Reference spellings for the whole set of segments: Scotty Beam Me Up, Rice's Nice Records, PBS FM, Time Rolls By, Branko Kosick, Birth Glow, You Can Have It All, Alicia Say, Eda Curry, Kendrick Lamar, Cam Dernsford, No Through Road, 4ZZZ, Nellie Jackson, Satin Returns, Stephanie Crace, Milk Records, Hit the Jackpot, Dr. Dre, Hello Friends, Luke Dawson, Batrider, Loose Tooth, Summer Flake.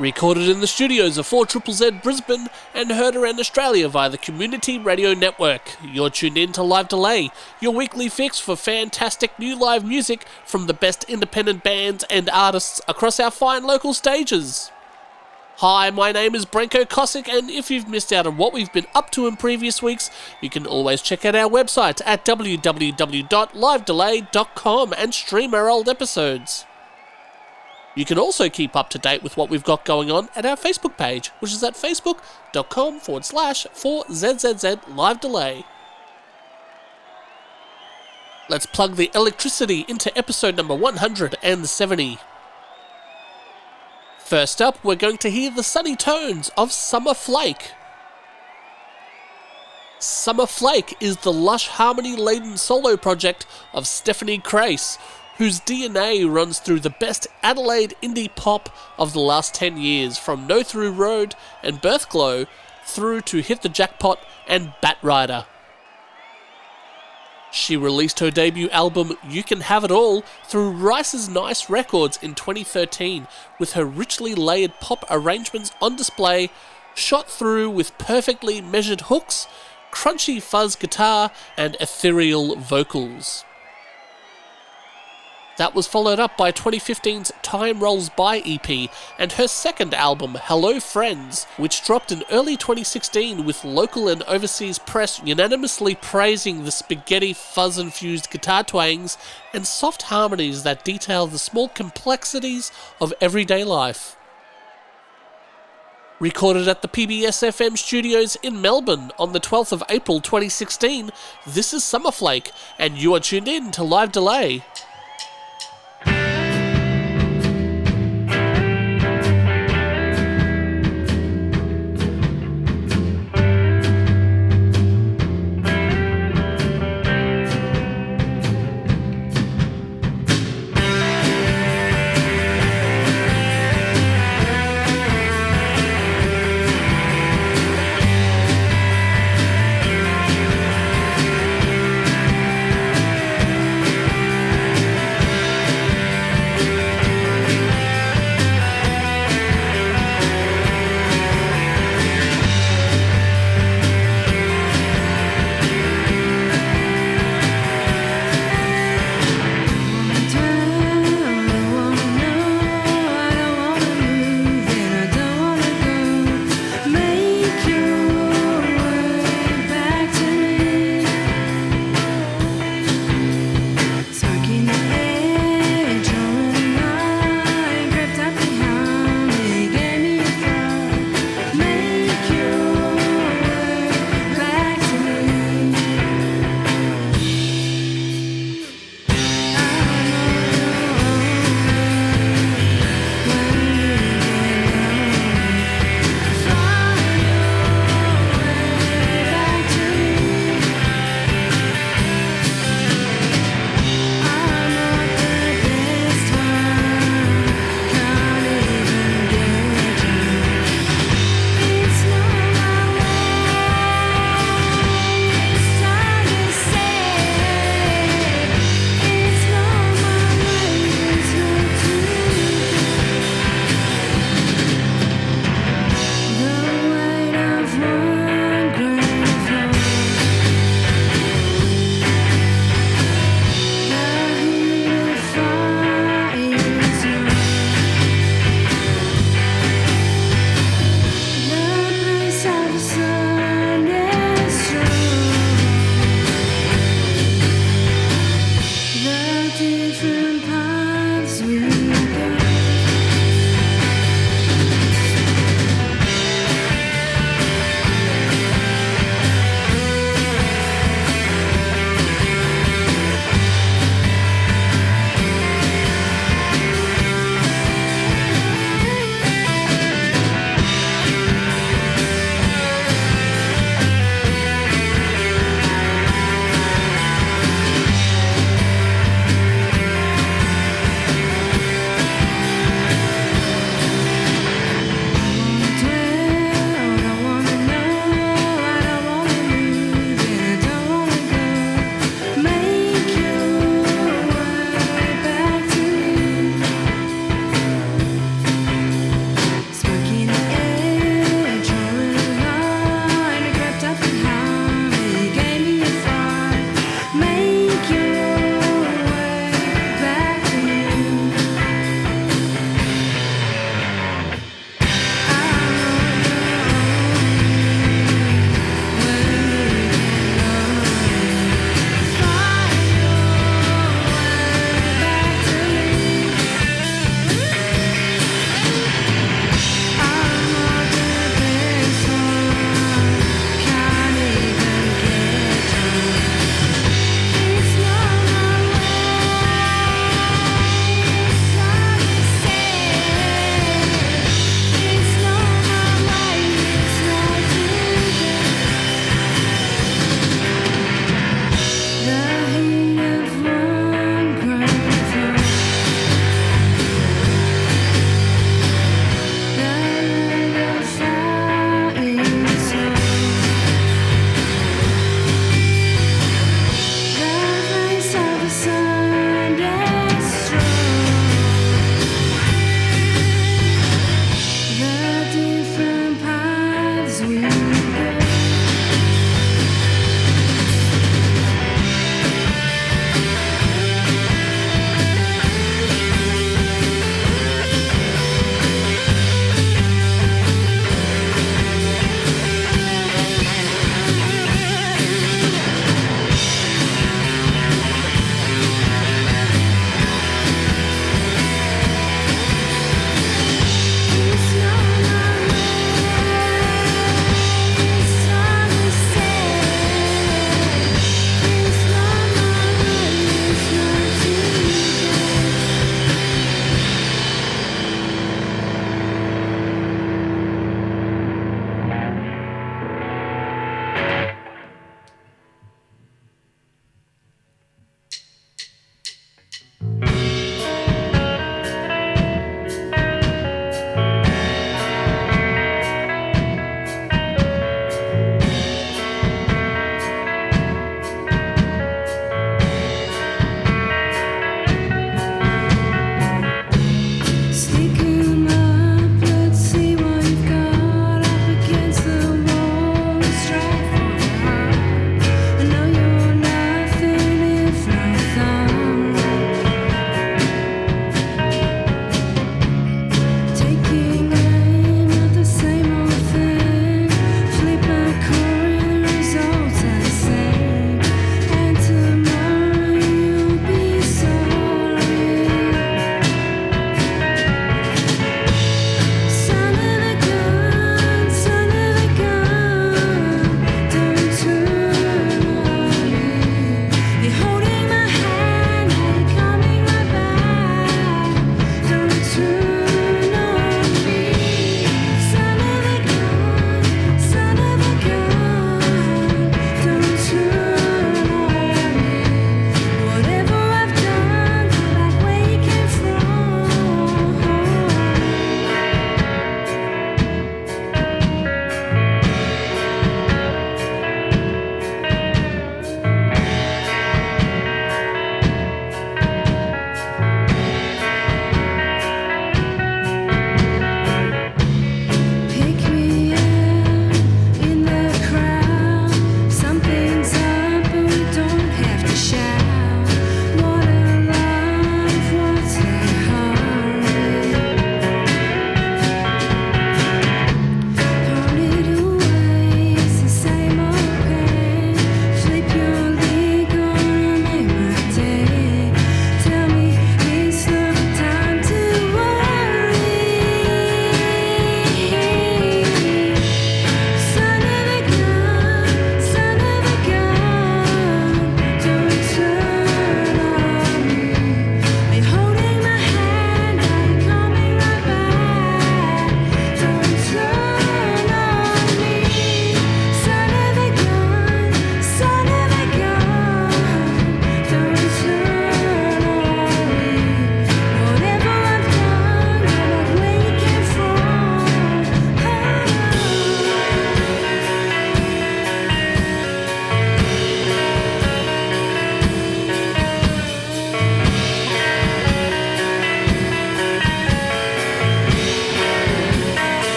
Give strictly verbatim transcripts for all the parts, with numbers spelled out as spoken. Recorded in the studios of four Z Z Z Brisbane and heard around Australia via the Community Radio Network. You're tuned in to Live Delay, your weekly fix for fantastic new live music from the best independent bands and artists across our fine local stages. Hi, my name is Branko Kosick, and if you've missed out on what we've been up to in previous weeks, you can always check out our website at w w w dot live delay dot com and stream our old episodes. You can also keep up to date with what we've got going on at our Facebook page, which is at facebook.com forward slash 4ZZZ Live Delay. Let's plug the electricity into episode number one hundred seventy. First up, we're going to hear the sunny tones of Summer Flake. Summer Flake is the lush harmony-laden solo project of Stephanie Crace, whose D N A runs through the best Adelaide indie pop of the last ten years, from No Through Road and Birth Glow through to Hit the Jackpot and Batrider. She released her debut album You Can Have It All through Rice's Nice Records in twenty thirteen, with her richly layered pop arrangements on display, shot through with perfectly measured hooks, crunchy fuzz guitar and ethereal vocals. That was followed up by twenty fifteen's Time Rolls By E P and her second album, Hello Friends, which dropped in early twenty sixteen with local and overseas press unanimously praising the spaghetti fuzz-infused guitar twangs and soft harmonies that detail the small complexities of everyday life. Recorded at the P B S F M studios in Melbourne on the twelfth of April twenty sixteen, this is Summer Flake, and you are tuned in to Live Delay.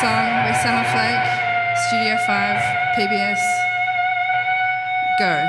song by Summer Flake, Studio five, P B S. Go.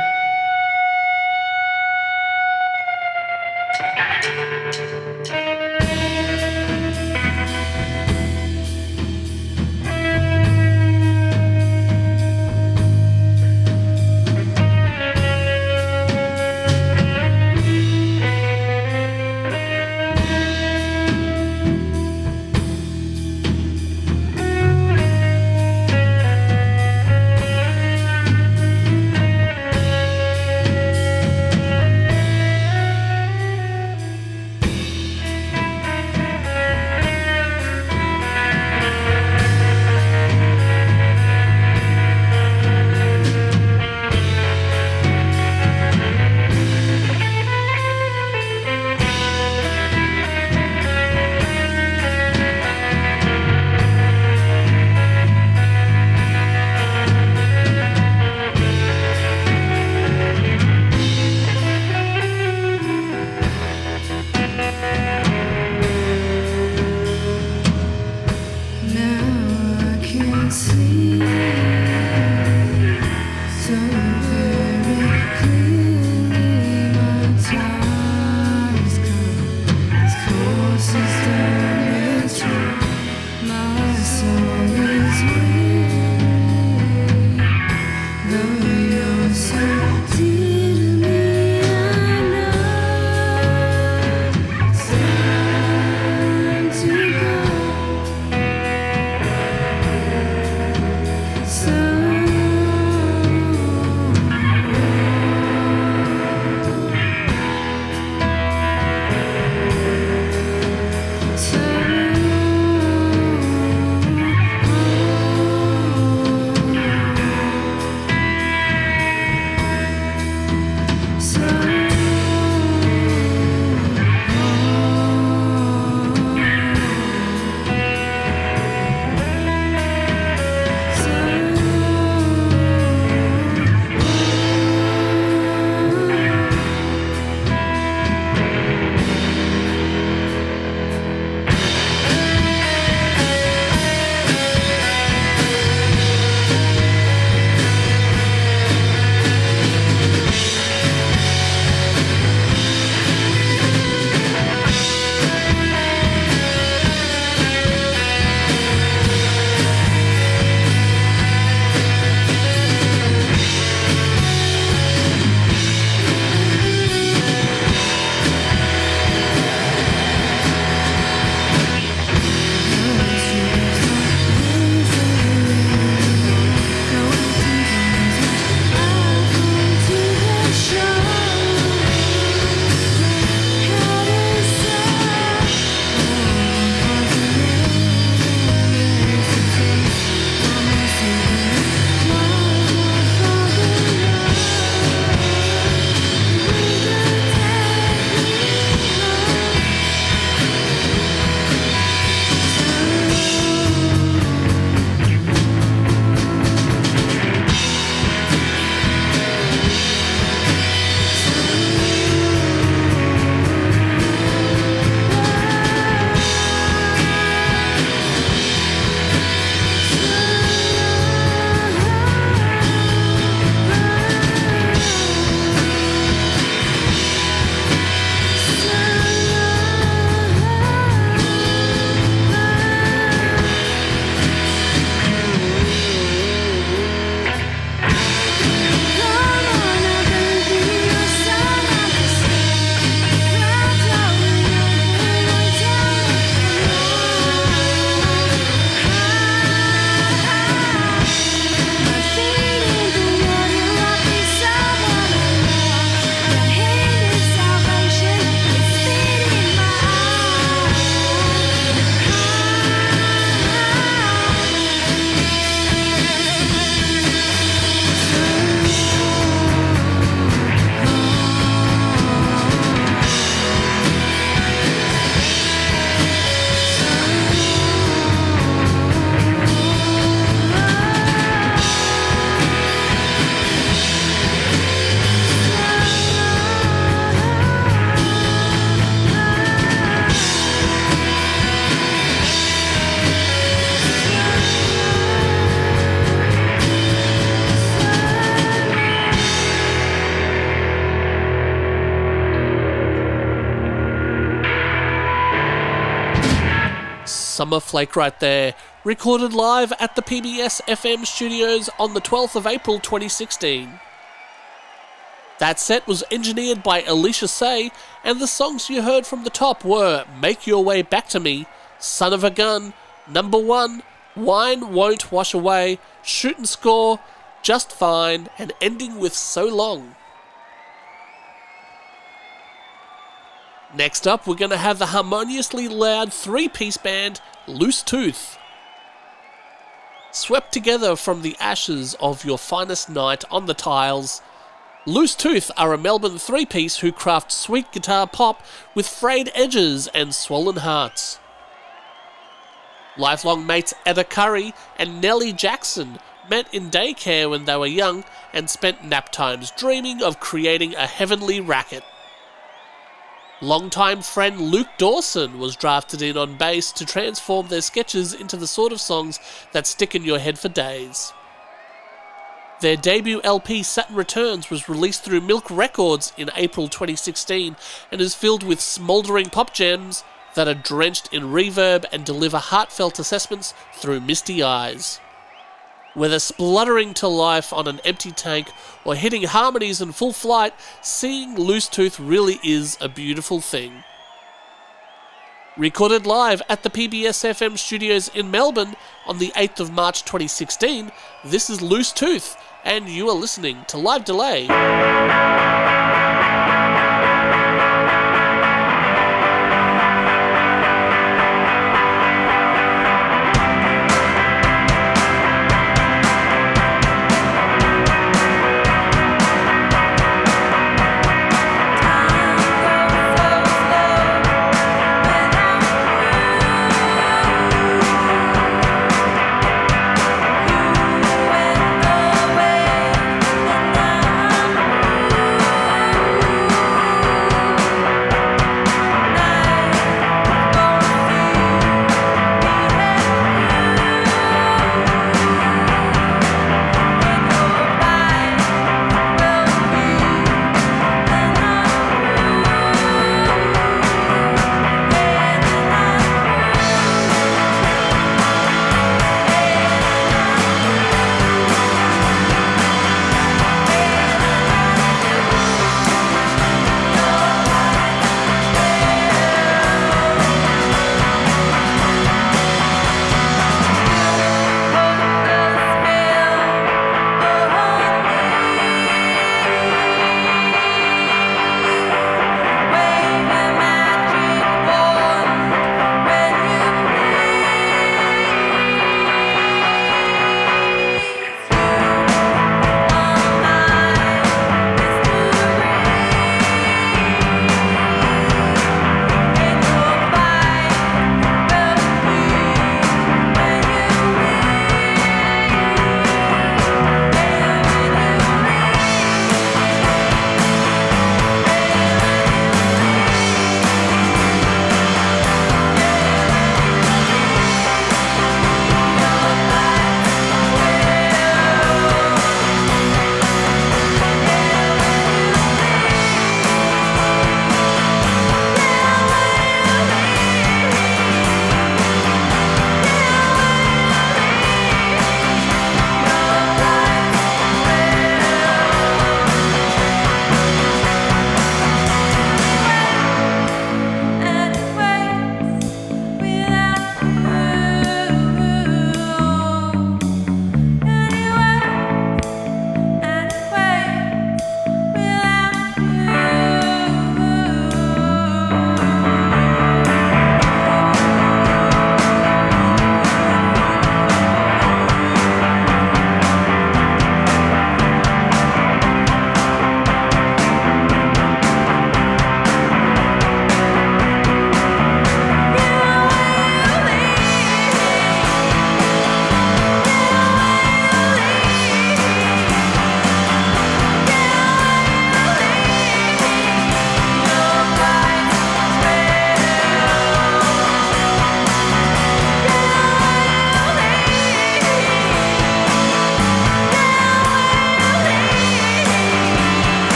Summer Flake right there, recorded live at the P B S F M studios on the twelfth of April twenty sixteen. That set was engineered by Alicia Say, and the songs you heard from the top were Make Your Way Back to Me, Son of a Gun, Number One, Wine Won't Wash Away, Shoot and Score, Just Fine, and ending with So Long. Next up, we're going to have the harmoniously loud three-piece band Loose Tooth. Swept together from the ashes of your finest night on the tiles, Loose Tooth are a Melbourne three-piece who craft sweet guitar pop with frayed edges and swollen hearts. Lifelong mates Eda Curry and Nellie Jackson met in daycare when they were young and spent nap times dreaming of creating a heavenly racket. Longtime friend Luke Dawson was drafted in on bass to transform their sketches into the sort of songs that stick in your head for days. Their debut L P Satin Returns was released through Milk Records in April twenty sixteen and is filled with smouldering pop gems that are drenched in reverb and deliver heartfelt assessments through misty eyes. Whether spluttering to life on an empty tank or hitting harmonies in full flight, seeing Loose Tooth really is a beautiful thing. Recorded live at the P B S F M studios in Melbourne on the eighth of March twenty sixteen, this is Loose Tooth, and you are listening to Live Delay.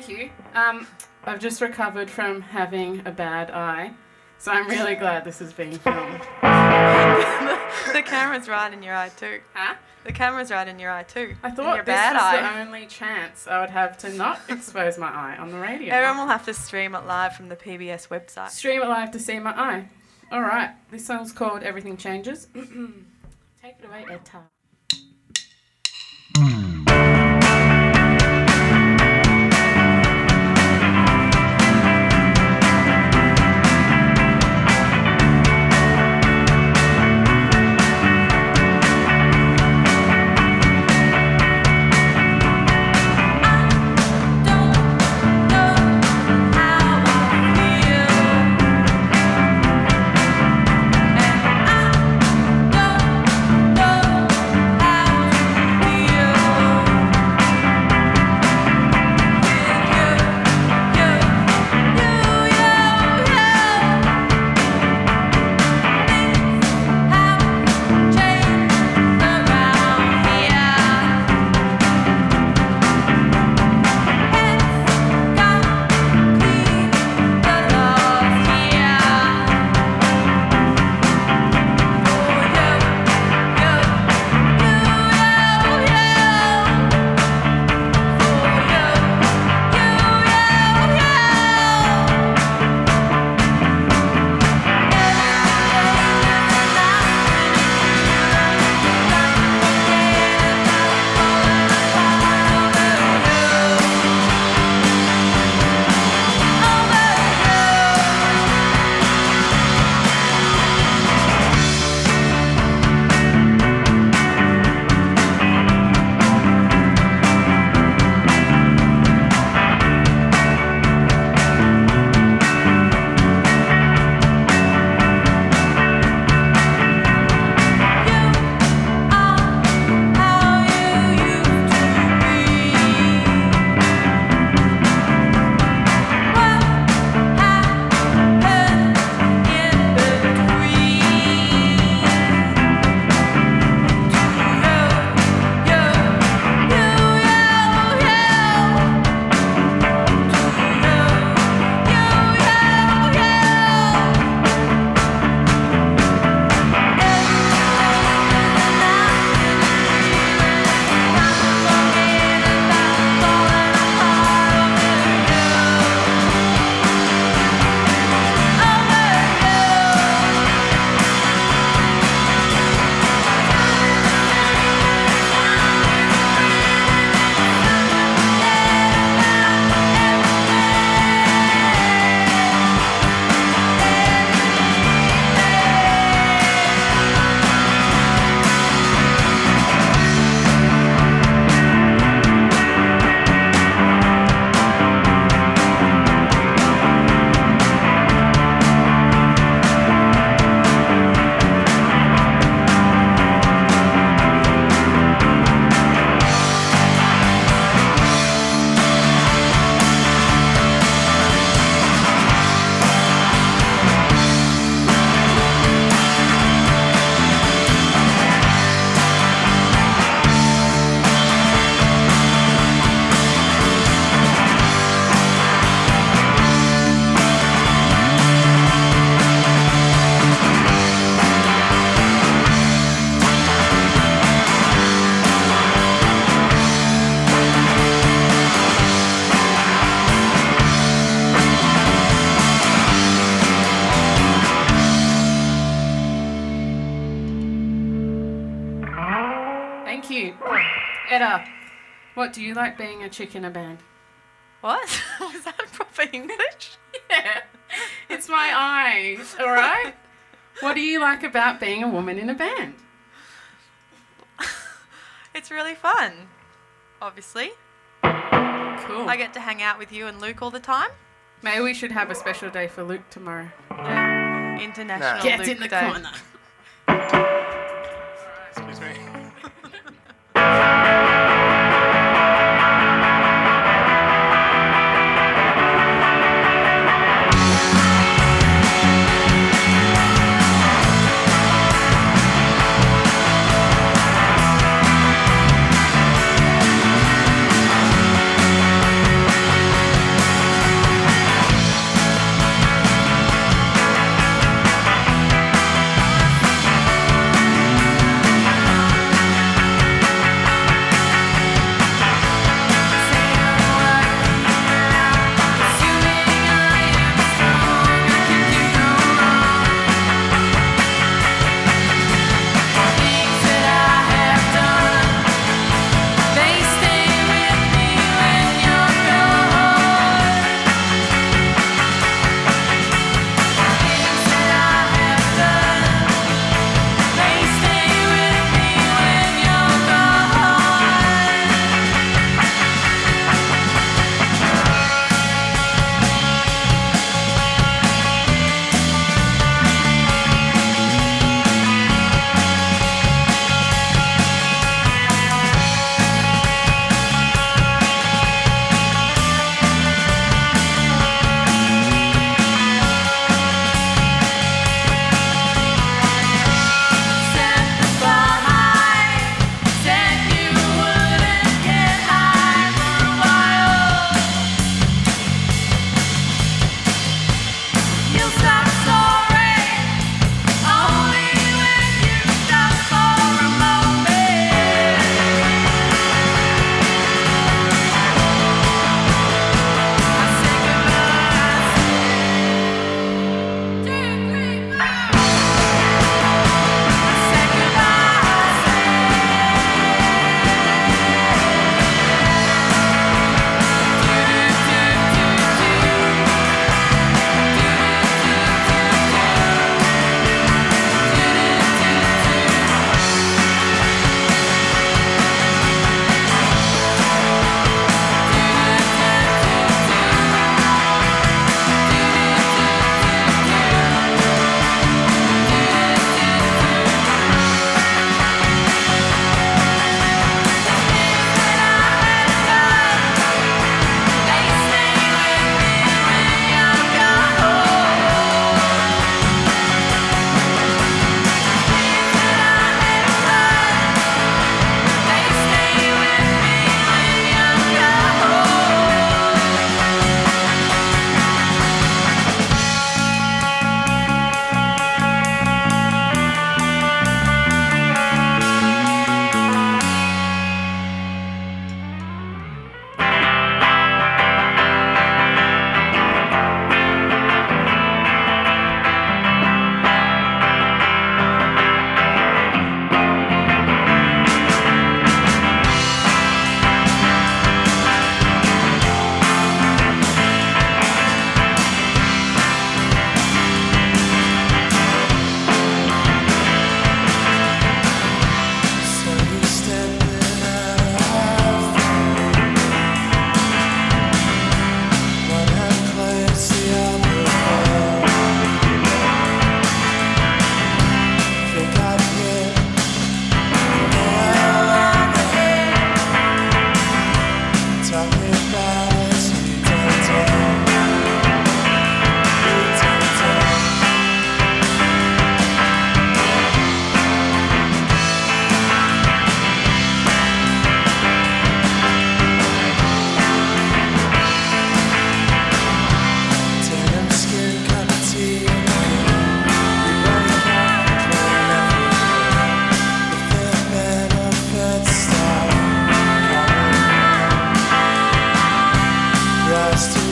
Thank you. Um, I've just recovered from having a bad eye, so I'm really glad this is being filmed. the, the camera's right in your eye too. Huh? The camera's right in your eye too. I thought your this bad was eye. The only chance I would have to not expose my eye on the radio. Everyone will have to stream it live from the P B S website. Stream it live to see my eye. All right. This song's called Everything Changes. Take it away, Ed Tarr. What do you like being a chick in a band? What? Was that proper English? Yeah. It's my eyes, all right? What do you like about being a woman in a band? It's really fun, obviously. Cool. I get to hang out with you and Luke all the time. Maybe we should have a special day for Luke tomorrow. Yeah. International no. Get Luke in the day. Corner. Excuse me.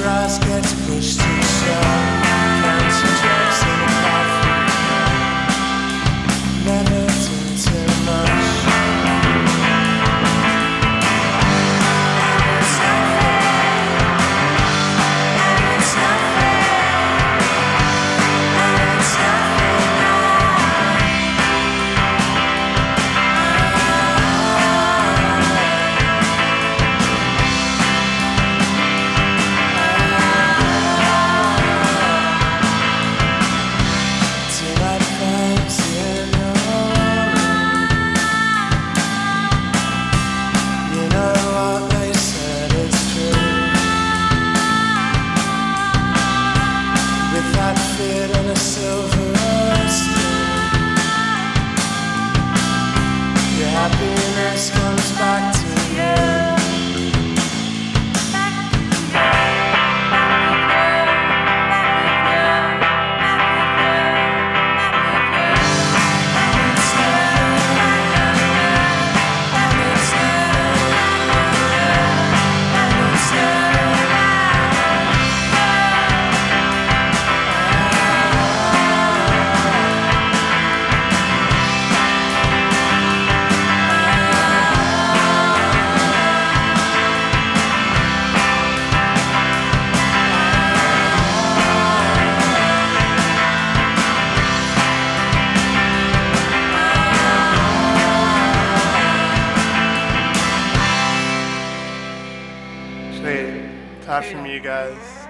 grass gets pushed to the shore. Cancer jokes in a coffin, never do too much. And it's not fair, and it's not fair, and it's not fair now. Oh. Happiness comes back to you. And it's never, and it's never, and it's never. Apart from you guys,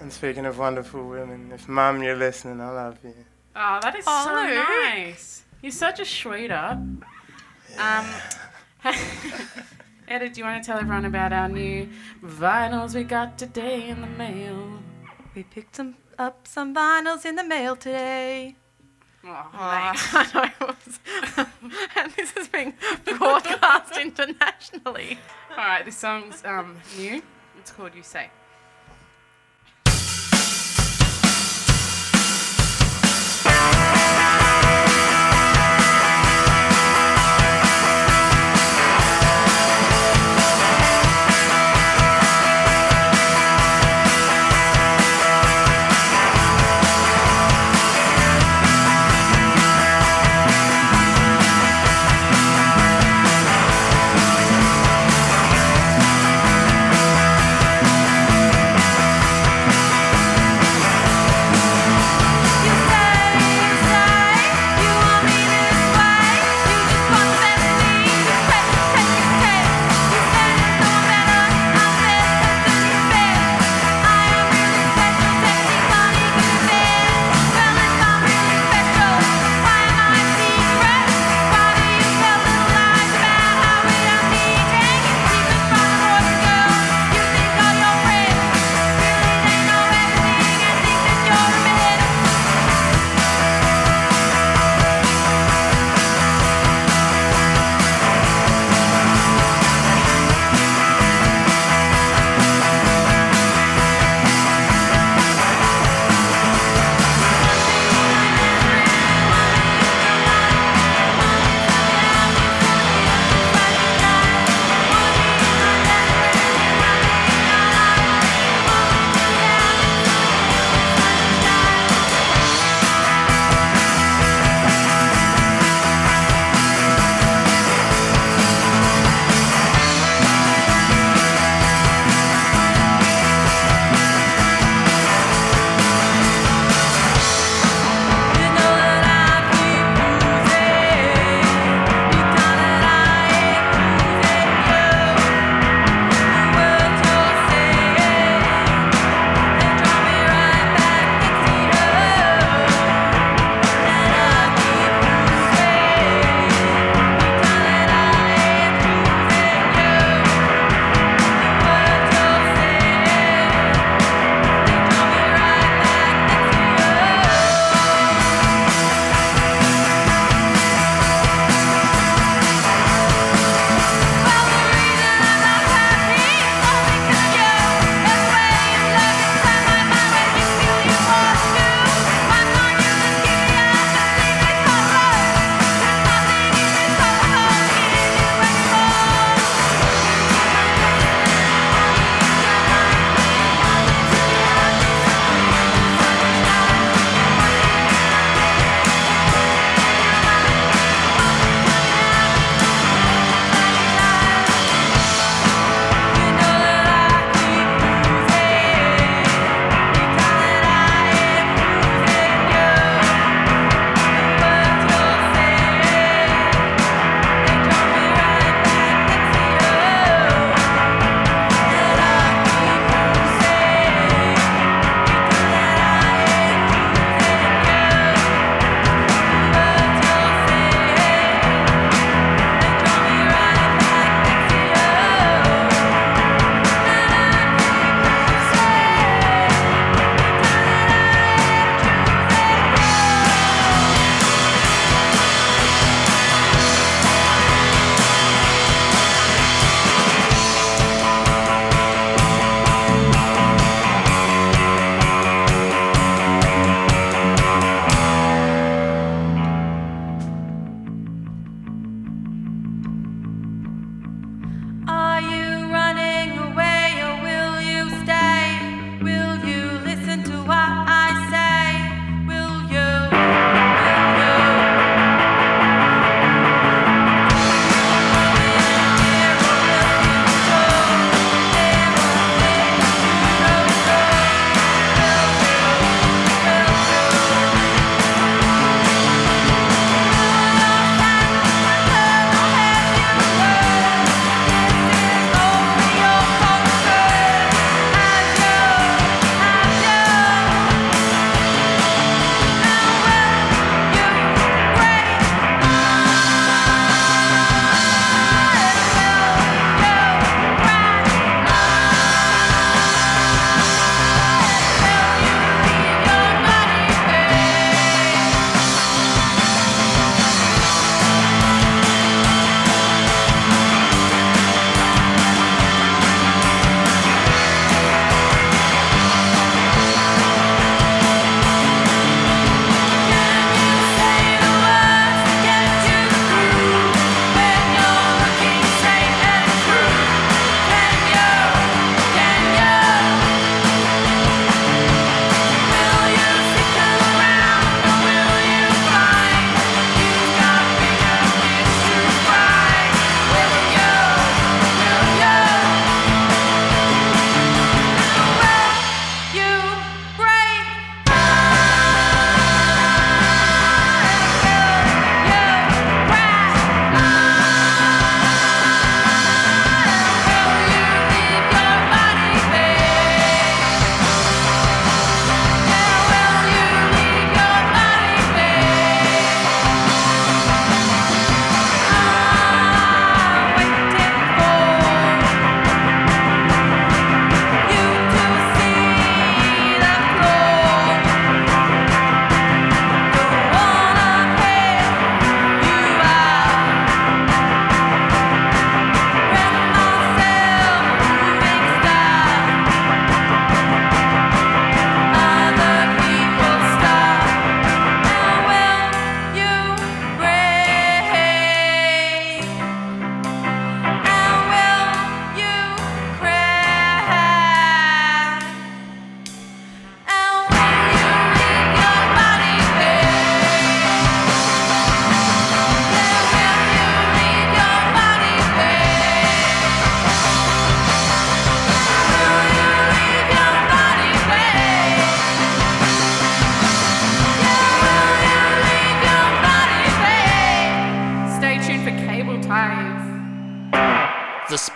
and speaking of wonderful women, if Mum, you're listening, I love you. Oh, that is oh, so Luke. Nice. You're such a sweetheart. Yeah. Um, Eda, do you want to tell everyone about our new vinyls we got today in the mail? We picked some, up some vinyls in the mail today. Oh, oh. I know it was. And this is being broadcast internationally. All right, this song's um, new. It's called You Say.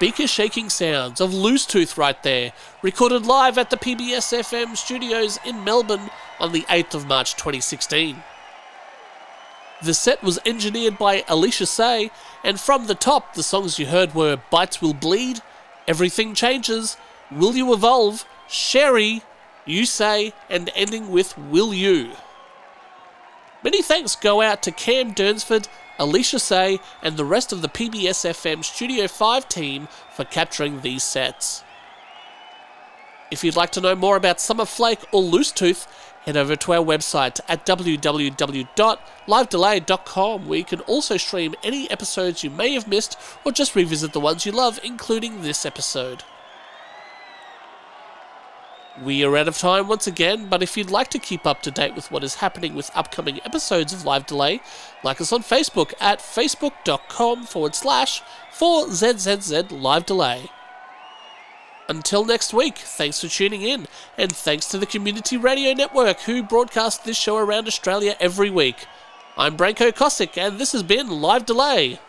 speaker-shaking sounds of Loose Tooth right there, recorded live at the P B S F M studios in Melbourne on the eighth of March twenty sixteen. The set was engineered by Alicia Say, and from the top, the songs you heard were Bites Will Bleed, Everything Changes, Will You Evolve, Sherry, You Say, and ending with Will You. Many thanks go out to Cam Dernsford, Alicia Say, and the rest of the P B S F M Studio five team for capturing these sets. If you'd like to know more about Summer Flake or Loose Tooth, head over to our website at w w w dot live delay dot com, where you can also stream any episodes you may have missed or just revisit the ones you love, including this episode. We are out of time once again, but if you'd like to keep up to date with what is happening with upcoming episodes of Live Delay, like us on Facebook at facebook.com forward slash 4ZZZ Live Delay. Until next week, thanks for tuning in, and thanks to the Community Radio Network who broadcast this show around Australia every week. I'm Branko Kosick, and this has been Live Delay.